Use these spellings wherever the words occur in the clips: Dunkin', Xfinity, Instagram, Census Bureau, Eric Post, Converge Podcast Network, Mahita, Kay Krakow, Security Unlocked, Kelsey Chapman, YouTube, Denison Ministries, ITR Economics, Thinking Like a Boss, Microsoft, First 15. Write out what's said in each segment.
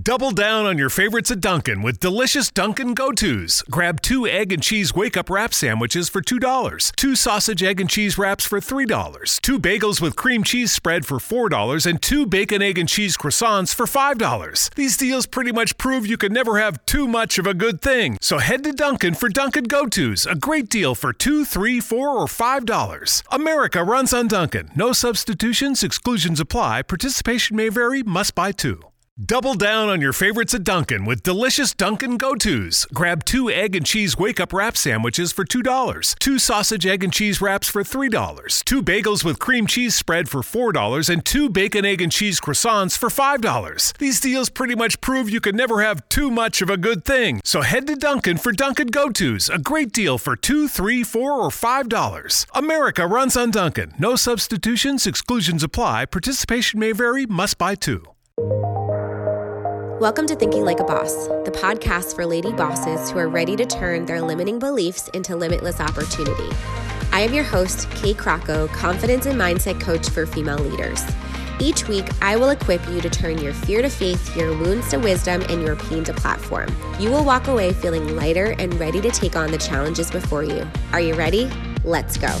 Double down on your favorites at Dunkin' with delicious Dunkin' go-tos. Grab 2 egg and cheese wake-up wrap sandwiches for $2, 2 sausage egg and cheese wraps for $3, 2 bagels with cream cheese spread for $4, and 2 bacon, egg, and cheese croissants for $5. These deals pretty much prove you can never have too much of a good thing. So head to Dunkin' for Dunkin' go-tos, a great deal for $2, $3, $4, or $5. America runs on Dunkin'. No substitutions, exclusions apply. Participation may vary, must buy 2. Double down on your favorites at Dunkin' with delicious Dunkin' go-tos. Grab 2 egg and cheese wake-up wrap sandwiches for $2, 2 sausage egg and cheese wraps for $3, 2 bagels with cream cheese spread for $4, and 2 bacon, egg, and cheese croissants for $5. These deals pretty much prove you can never have too much of a good thing. So head to Dunkin' for Dunkin' go-tos, a great deal for $2, $3, $4, or $5. America runs on Dunkin'. No substitutions, exclusions apply. Participation may vary, must buy 2. Welcome to Thinking Like a Boss, the podcast for lady bosses who are ready to turn their limiting beliefs into limitless opportunity. I am your host, Kay Krakow, confidence and mindset coach for female leaders. Each week, I will equip you to turn your fear to faith, your wounds to wisdom, and your pain to platform. You will walk away feeling lighter and ready to take on the challenges before you. Are you ready? Let's go.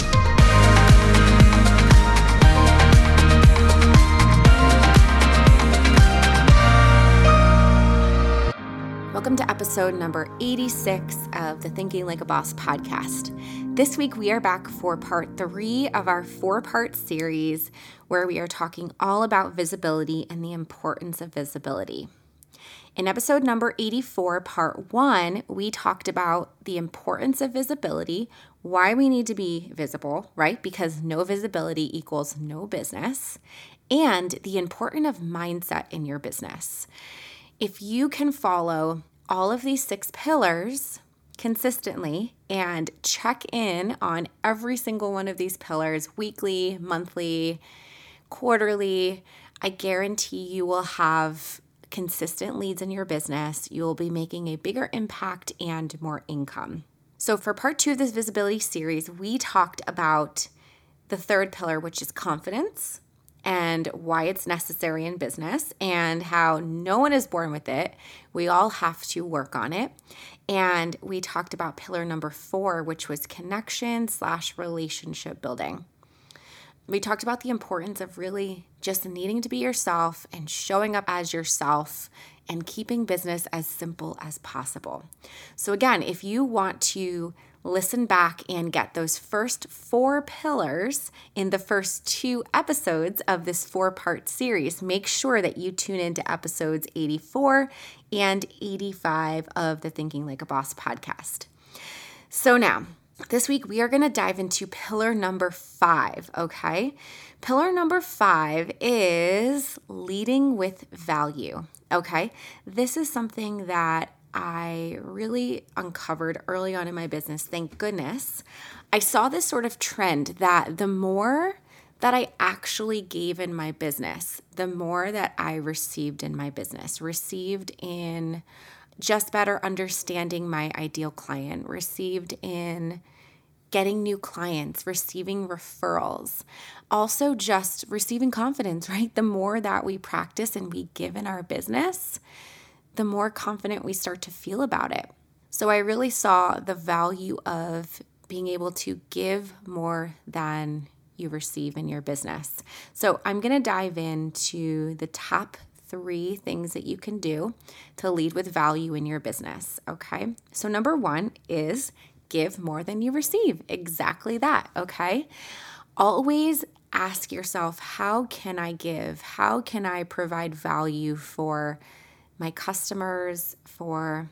Welcome to episode number 86 of the Thinking Like a Boss podcast. This week we are back for part 3 of our 4-part series where we are talking all about visibility and the importance of visibility. In episode number 84, part 1, we talked about the importance of visibility, why we need to be visible, right? Because no visibility equals no business, and the importance of mindset in your business. If you can follow all of these 6 pillars consistently and check in on every single one of these pillars weekly, monthly, quarterly, I guarantee you will have consistent leads in your business. You will be making a bigger impact and more income. So for part 2 of this visibility series, we talked about the 3rd pillar, which is confidence, and why it's necessary in business and how no one is born with it. We all have to work on it. And we talked about pillar number 4, which was connection/relationship building. We talked about the importance of really just needing to be yourself and showing up as yourself and keeping business as simple as possible. So again, if you want to listen back and get those first 4 pillars in the first 2 episodes of this 4-part series, make sure that you tune into episodes 84 and 85 of the Thinking Like a Boss podcast. So now, this week we are going to dive into pillar number 5, okay? Pillar number 5 is leading with value, okay? This is something that I really uncovered early on in my business, thank goodness. I saw this sort of trend that the more that I actually gave in my business, the more that I received in my business, received in just better understanding my ideal client, received in getting new clients, receiving referrals, also just receiving confidence, right? The more that we practice and we give in our business, the more confident we start to feel about it. So I really saw the value of being able to give more than you receive in your business. So I'm going to dive into the top 3 things that you can do to lead with value in your business, okay? So number 1 is give more than you receive. Exactly that, okay? Always ask yourself, how can I give? How can I provide value for my customers, for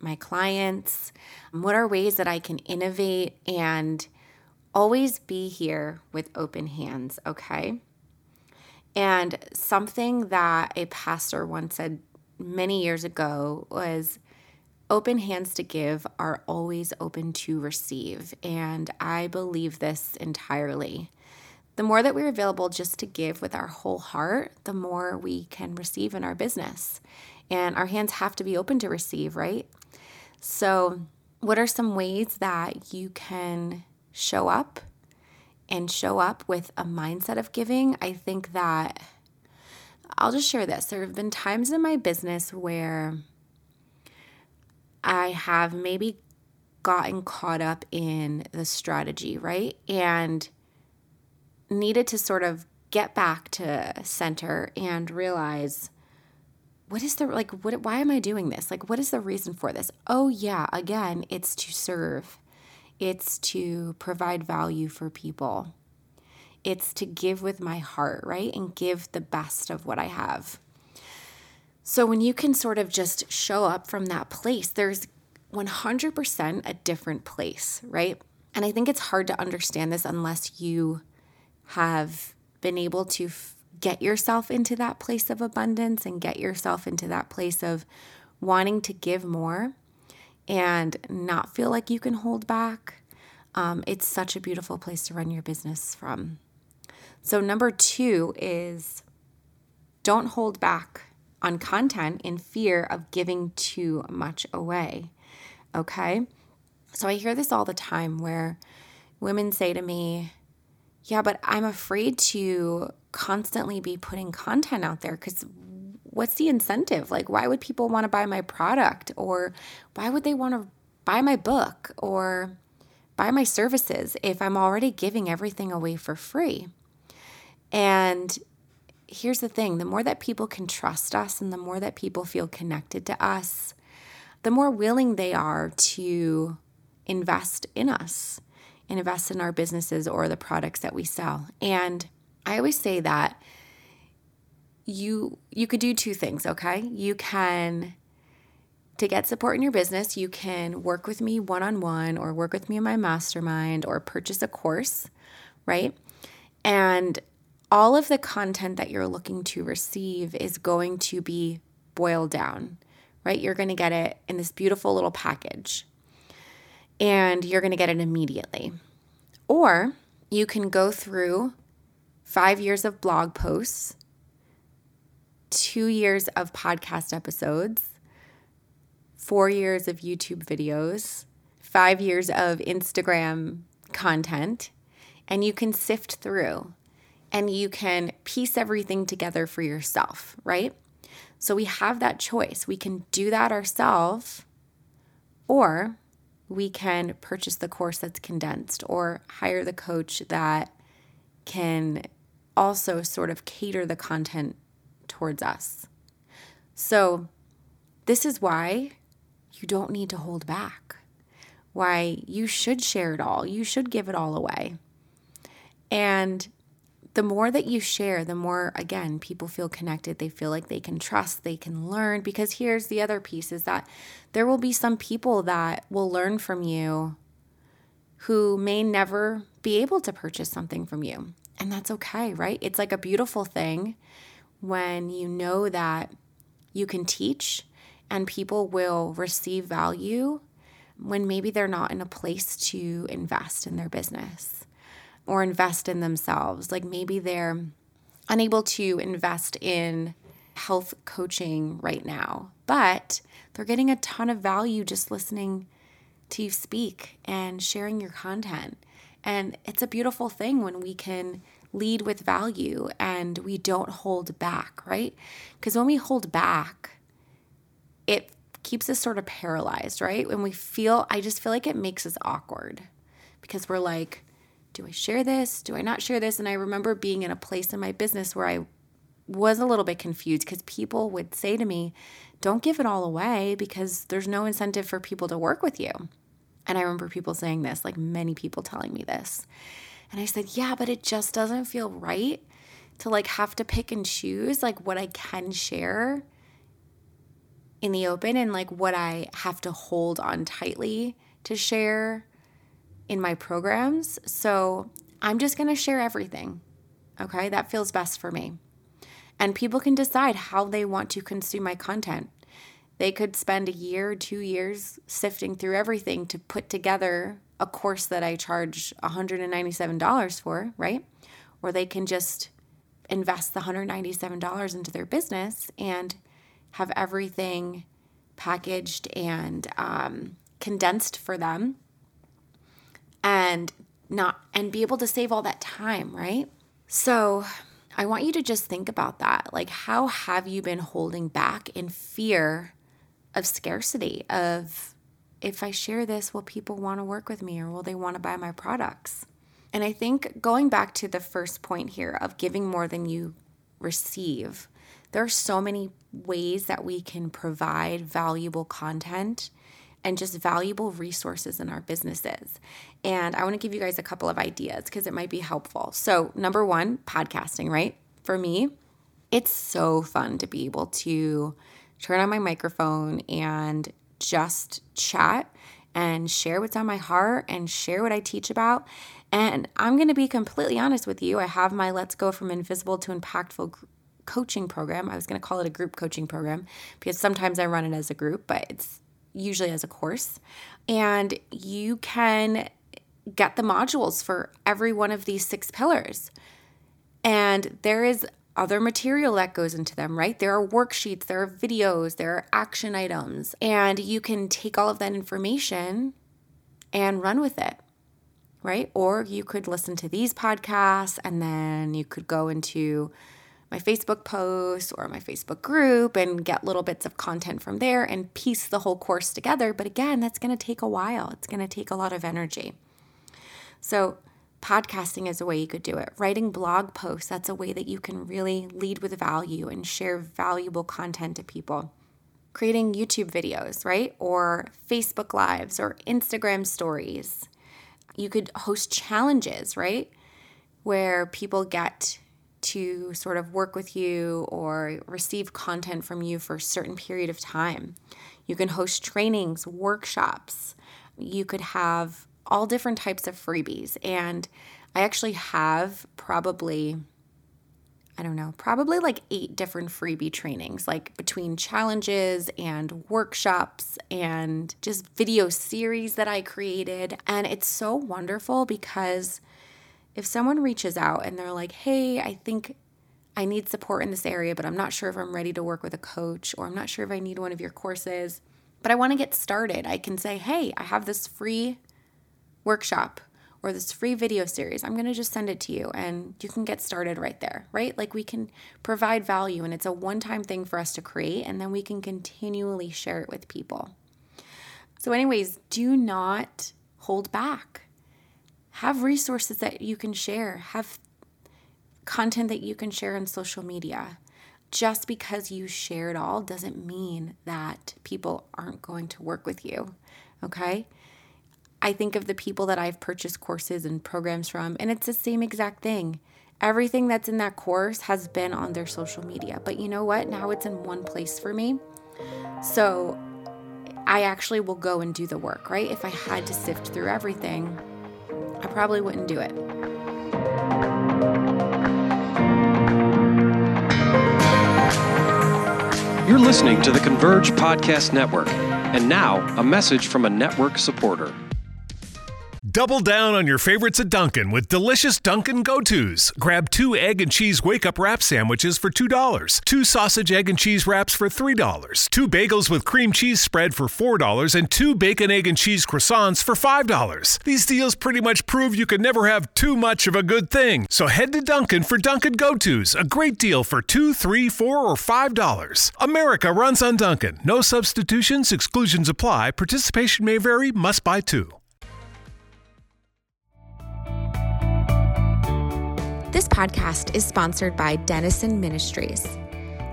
my clients? What are ways that I can innovate? And always be here with open hands, okay? And something that a pastor once said many years ago was, open hands to give are always open to receive. And I believe this entirely. The more that we're available just to give with our whole heart, the more we can receive in our business. And our hands have to be open to receive, right? So what are some ways that you can show up and show up with a mindset of giving? I think that I'll just share this. There have been times in my business where I have maybe gotten caught up in the strategy, right? And needed to sort of get back to center and realize, what is the, like, what? Why am I doing this? Like, what is the reason for this? Oh yeah, again, it's to serve. It's to provide value for people. It's to give with my heart, right? And give the best of what I have. So when you can sort of just show up from that place, there's 100% a different place, right? And I think it's hard to understand this unless you have been able to get yourself into that place of abundance and get yourself into that place of wanting to give more and not feel like you can hold back. It's such a beautiful place to run your business from. So 2 is, don't hold back on content in fear of giving too much away, okay? So I hear this all the time where women say to me, yeah, but I'm afraid to constantly be putting content out there because what's the incentive? Like, why would people want to buy my product, or why would they want to buy my book or buy my services if I'm already giving everything away for free? And here's the thing, the more that people can trust us and the more that people feel connected to us, the more willing they are to invest in us and invest in our businesses or the products that we sell. And I always say that you could do 2 things, okay? You can, to get support in your business, you can work with me one-on-one or work with me in my mastermind or purchase a course, right? And all of the content that you're looking to receive is going to be boiled down, right? You're going to get it in this beautiful little package and you're going to get it immediately. Or you can go through 5 years of blog posts, 2 years of podcast episodes, 4 years of YouTube videos, 5 years of Instagram content, and you can sift through and you can piece everything together for yourself, right? So we have that choice. We can do that ourselves, or we can purchase the course that's condensed or hire the coach that can also sort of cater the content towards us. So this is why you don't need to hold back, why you should share it all. You should give it all away. And the more that you share, the more, again, people feel connected. They feel like they can trust, they can learn, because here's the other piece is that there will be some people that will learn from you who may never be able to purchase something from you. And that's okay, right? It's like a beautiful thing when you know that you can teach and people will receive value when maybe they're not in a place to invest in their business or invest in themselves. Like maybe they're unable to invest in health coaching right now, but they're getting a ton of value just listening to you speak and sharing your content. And it's a beautiful thing when we can lead with value and we don't hold back, right? Because when we hold back, it keeps us sort of paralyzed, right? When we feel, I just feel like it makes us awkward because we're like, do I share this? Do I not share this? And I remember being in a place in my business where I was a little bit confused because people would say to me, don't give it all away because there's no incentive for people to work with you. And I remember people saying this, like many people telling me this. And I said, yeah, but it just doesn't feel right to like have to pick and choose like what I can share in the open and like what I have to hold on tightly to share in my programs. So I'm just going to share everything. Okay? That feels best for me. And people can decide how they want to consume my content. They could spend a year, 2 years sifting through everything to put together a course that I charge $197 for, right? Or they can just invest the $197 into their business and have everything packaged and condensed for them and be able to save all that time, right? So I want you to just think about that. Like, how have you been holding back in fear of scarcity, of if I share this, will people want to work with me or will they want to buy my products? And I think going back to the first point here of giving more than you receive, there are so many ways that we can provide valuable content and just valuable resources in our businesses. And I want to give you guys a couple of ideas because it might be helpful. So number one, podcasting, right? For me, it's so fun to be able to turn on my microphone and just chat and share what's on my heart and share what I teach about. And I'm going to be completely honest with you. I have my Let's Go From Invisible to Impactful coaching program. I was going to call it a group coaching program because sometimes I run it as a group, but it's usually as a course. And you can get the modules for every one of these 6 pillars. And there is other material that goes into them, right? There are worksheets, there are videos, there are action items, and you can take all of that information and run with it, right? Or you could listen to these podcasts and then you could go into my Facebook posts or my Facebook group and get little bits of content from there and piece the whole course together. But again, that's going to take a while. It's going to take a lot of energy. So podcasting is a way you could do it. Writing blog posts, that's a way that you can really lead with value and share valuable content to people. Creating YouTube videos, right? Or Facebook Lives or Instagram stories. You could host challenges, right? Where people get to sort of work with you or receive content from you for a certain period of time. You can host trainings, workshops. You could have all different types of freebies. And I actually have probably like 8 different freebie trainings, like between challenges and workshops and just video series that I created. And it's so wonderful because if someone reaches out and they're like, hey, I think I need support in this area, but I'm not sure if I'm ready to work with a coach, or I'm not sure if I need one of your courses, but I want to get started. I can say, hey, I have this free workshop or this free video series. I'm going to just send it to you and you can get started right there, right? Like, we can provide value and it's a one-time thing for us to create, and then we can continually share it with people. So anyways, do not hold back. Have resources that you can share. Have content that you can share on social media. Just because you share it all doesn't mean that people aren't going to work with you, okay? I think of the people that I've purchased courses and programs from, and it's the same exact thing. Everything that's in that course has been on their social media. But you know what? Now it's in one place for me. So I actually will go and do the work, right? If I had to sift through everything, I probably wouldn't do it. You're listening to the Converge Podcast Network. And now, a message from a network supporter. Double down on your favorites at Dunkin' with delicious Dunkin' go-tos. Grab 2 egg and cheese wake-up wrap sandwiches for $2, 2 sausage egg and cheese wraps for $3, 2 bagels with cream cheese spread for $4, and 2 bacon, egg, and cheese croissants for $5. These deals pretty much prove you can never have too much of a good thing. So head to Dunkin' for Dunkin' go-tos, a great deal for $2, $3, $4, or $5. America runs on Dunkin'. No substitutions, exclusions apply. Participation may vary, must buy 2. This podcast is sponsored by Denison Ministries.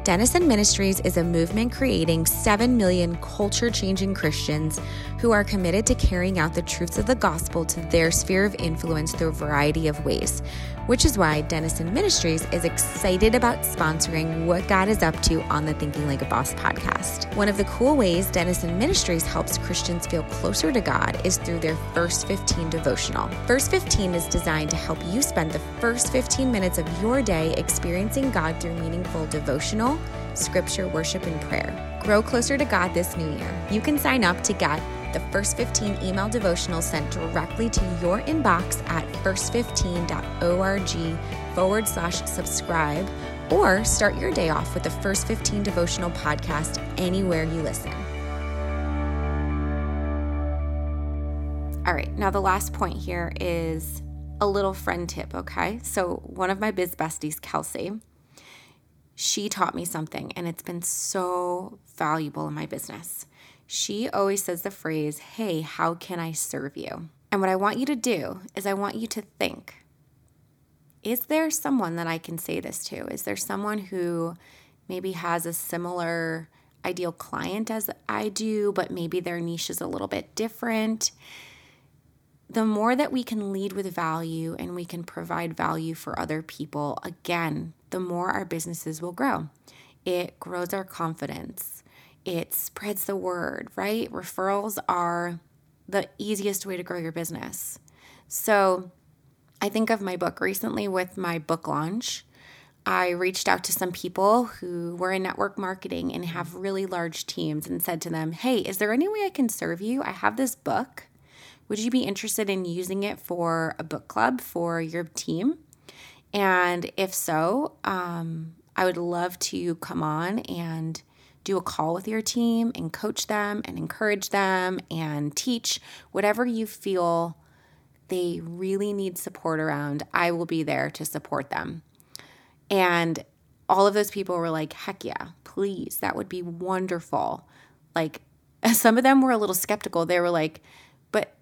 Denison Ministries is a movement creating 7 million culture-changing Christians who are committed to carrying out the truths of the gospel to their sphere of influence through a variety of ways, which is why Denison Ministries is excited about sponsoring what God is up to on the Thinking Like a Boss podcast. One of the cool ways Denison Ministries helps Christians feel closer to God is through their First 15 devotional. First 15 is designed to help you spend the first 15 minutes of your day experiencing God through meaningful devotional, scripture, worship, and prayer. Grow closer to God this new year. You can sign up to get the First 15 email devotional sent directly to your inbox at first15.org/subscribe, or start your day off with the First 15 devotional podcast anywhere you listen. All right, now the last point here is a little friend tip, okay? So one of my biz besties, Kelsey, she taught me something, and it's been so valuable in my business. She always says the phrase, hey, how can I serve you? And what I want you to do is I want you to think, is there someone that I can say this to? Is there someone who maybe has a similar ideal client as I do, but maybe their niche is a little bit different? The more that we can lead with value and we can provide value for other people, again, the more our businesses will grow. It grows our confidence. It spreads the word, right? Referrals are the easiest way to grow your business. So I think of my book recently with my book launch. I reached out to some people who were in network marketing and have really large teams and said to them, hey, is there any way I can serve you? I have this book. Would you be interested in using it for a book club for your team? And if so, I would love to come on and do a call with your team and coach them and encourage them and teach whatever you feel they really need support around. I will be there to support them. And all of those people were like, heck yeah, please, that would be wonderful. Like, some of them were a little skeptical. They were like, but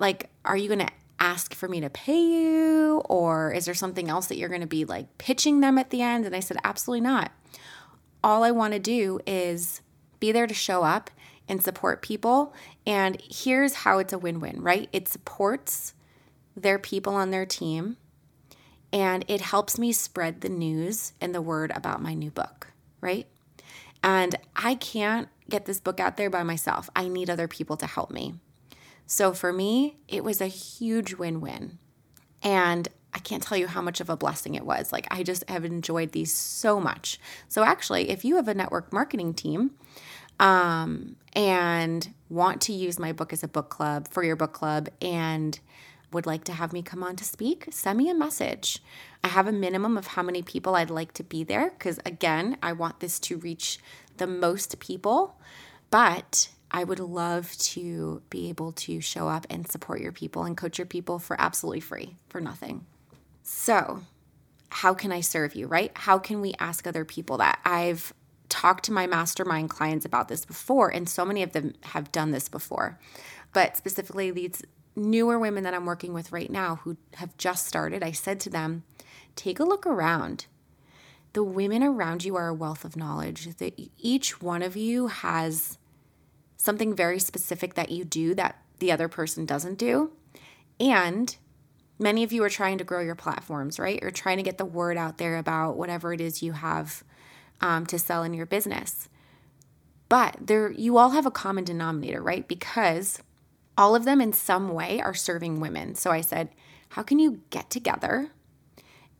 like, are you going to ask for me to pay you? Or is there something else that you're going to be like pitching them at the end? And I said, absolutely not. All I want to do is be there to show up and support people. And here's how it's a win-win, right? It supports their people on their team, and it helps me spread the news and the word about my new book, right? And I can't get this book out there by myself. I need other people to help me. So for me, it was a huge win-win. And I can't tell you how much of a blessing it was. Like, I just have enjoyed these so much. So actually, if you have a network marketing team and want to use my book as a book club for your book club and would like to have me come on to speak, send me a message. I have a minimum of how many people I'd like to be there because, again, I want this to reach the most people, but I would love to be able to show up and support your people and coach your people for absolutely free, for nothing. So how can I serve you, right? How can we ask other people that? I've talked to my mastermind clients about this before, and so many of them have done this before, but specifically these newer women that I'm working with right now who have just started, I said to them, take a look around. The women around you are a wealth of knowledge. That each one of you has something very specific that you do that the other person doesn't do. And many of you are trying to grow your platforms, right? You're trying to get the word out there about whatever it is you have to sell in your business. But you all have a common denominator, right? Because all of them in some way are serving women. So I said, how can you get together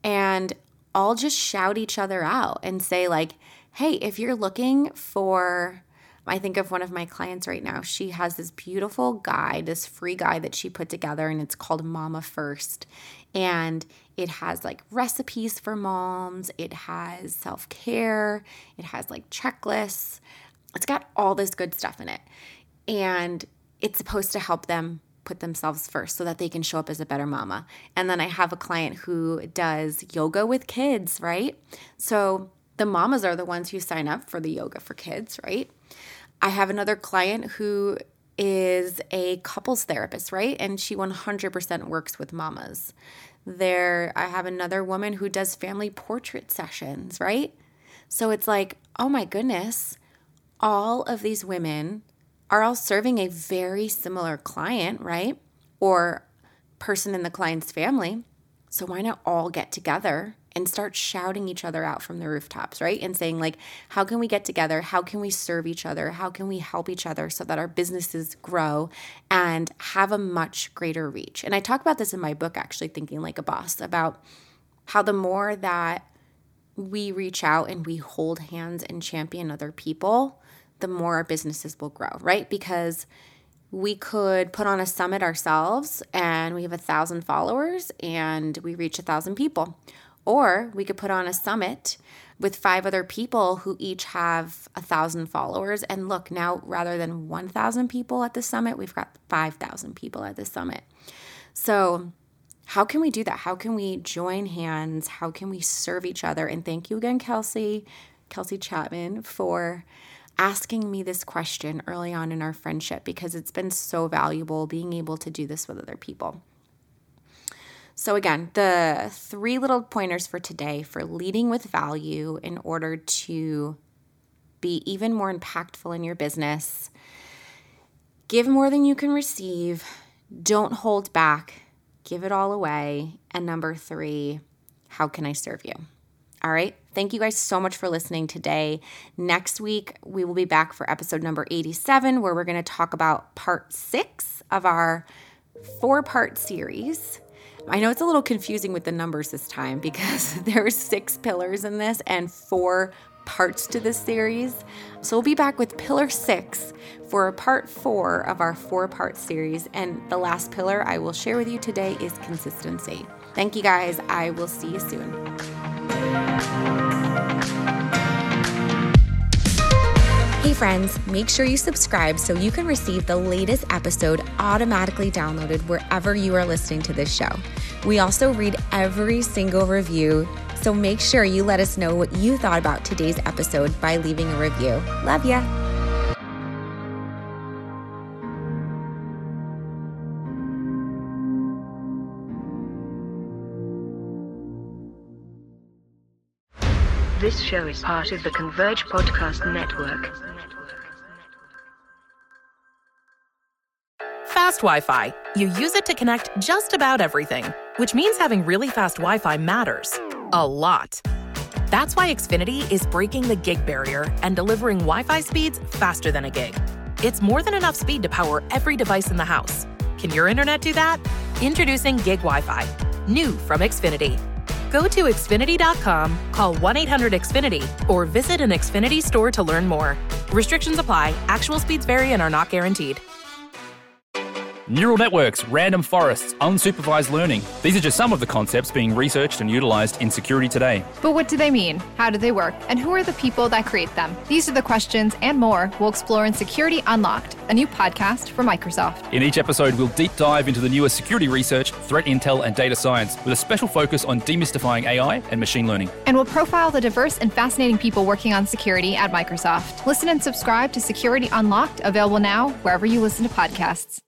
and all just shout each other out and say like, hey, if you're looking for, I think of one of my clients right now, she has this beautiful guide, this free guide that she put together, and it's called Mama First. And it has like recipes for moms. It has self-care. It has like checklists. It's got all this good stuff in it. And it's supposed to help them put themselves first so that they can show up as a better mama. And then I have a client who does yoga with kids, right? So the mamas are the ones who sign up for the yoga for kids, right? I have another client who is a couples therapist, right? And she 100% works with mamas. I have another woman who does family portrait sessions, right? So it's like, oh my goodness, all of these women are all serving a very similar client, right? Or person in the client's family. So why not all get together and start shouting each other out from the rooftops, right? And saying like, how can we get together? How can we serve each other? How can we help each other so that our businesses grow and have a much greater reach? And I talk about this in my book, actually, Thinking Like a Boss, about how the more that we reach out and we hold hands and champion other people, the more our businesses will grow, right? Because we could put on a summit ourselves and we have 1,000 followers and we reach 1,000 people. Or we could put on a summit with 5 other people who each have 1,000 followers. And look, now rather than 1,000 people at the summit, we've got 5,000 people at the summit. So how can we do that? How can we join hands? How can we serve each other? And thank you again, Kelsey Chapman, for asking me this question early on in our friendship, because it's been so valuable being able to do this with other people. So again, the three little pointers for today for leading with value in order to be even more impactful in your business. Give more than you can receive. Don't hold back. Give it all away. And number three, how can I serve you? All right. Thank you guys so much for listening today. Next week, we will be back for episode number 87, where we're going to talk about part 6 of our 4-part series. I know it's a little confusing with the numbers this time because there are 6 pillars in this and 4 parts to this series. So we'll be back with pillar 6 for part 4 of our 4-part series. And the last pillar I will share with you today is consistency. Thank you guys. I will see you soon. Hey friends, make sure you subscribe so you can receive the latest episode automatically downloaded wherever you are listening to this show. We also read every single review, so make sure you let us know what you thought about today's episode by leaving a review. Love ya! This show is part of the Converge Podcast Network. Fast Wi-Fi. You use it to connect just about everything, which means having really fast Wi-Fi matters. A lot. That's why Xfinity is breaking the gig barrier and delivering Wi-Fi speeds faster than a gig. It's more than enough speed to power every device in the house. Can your internet do that? Introducing Gig Wi-Fi. New from Xfinity. Go to Xfinity.com, call 1-800-XFINITY, or visit an Xfinity store to learn more. Restrictions apply. Actual speeds vary and are not guaranteed. Neural networks, random forests, unsupervised learning. These are just some of the concepts being researched and utilized in security today. But what do they mean? How do they work? And who are the people that create them? These are the questions and more we'll explore in Security Unlocked, a new podcast from Microsoft. In each episode, we'll deep dive into the newest security research, threat intel, and data science, with a special focus on demystifying AI and machine learning. And we'll profile the diverse and fascinating people working on security at Microsoft. Listen and subscribe to Security Unlocked, available now wherever you listen to podcasts.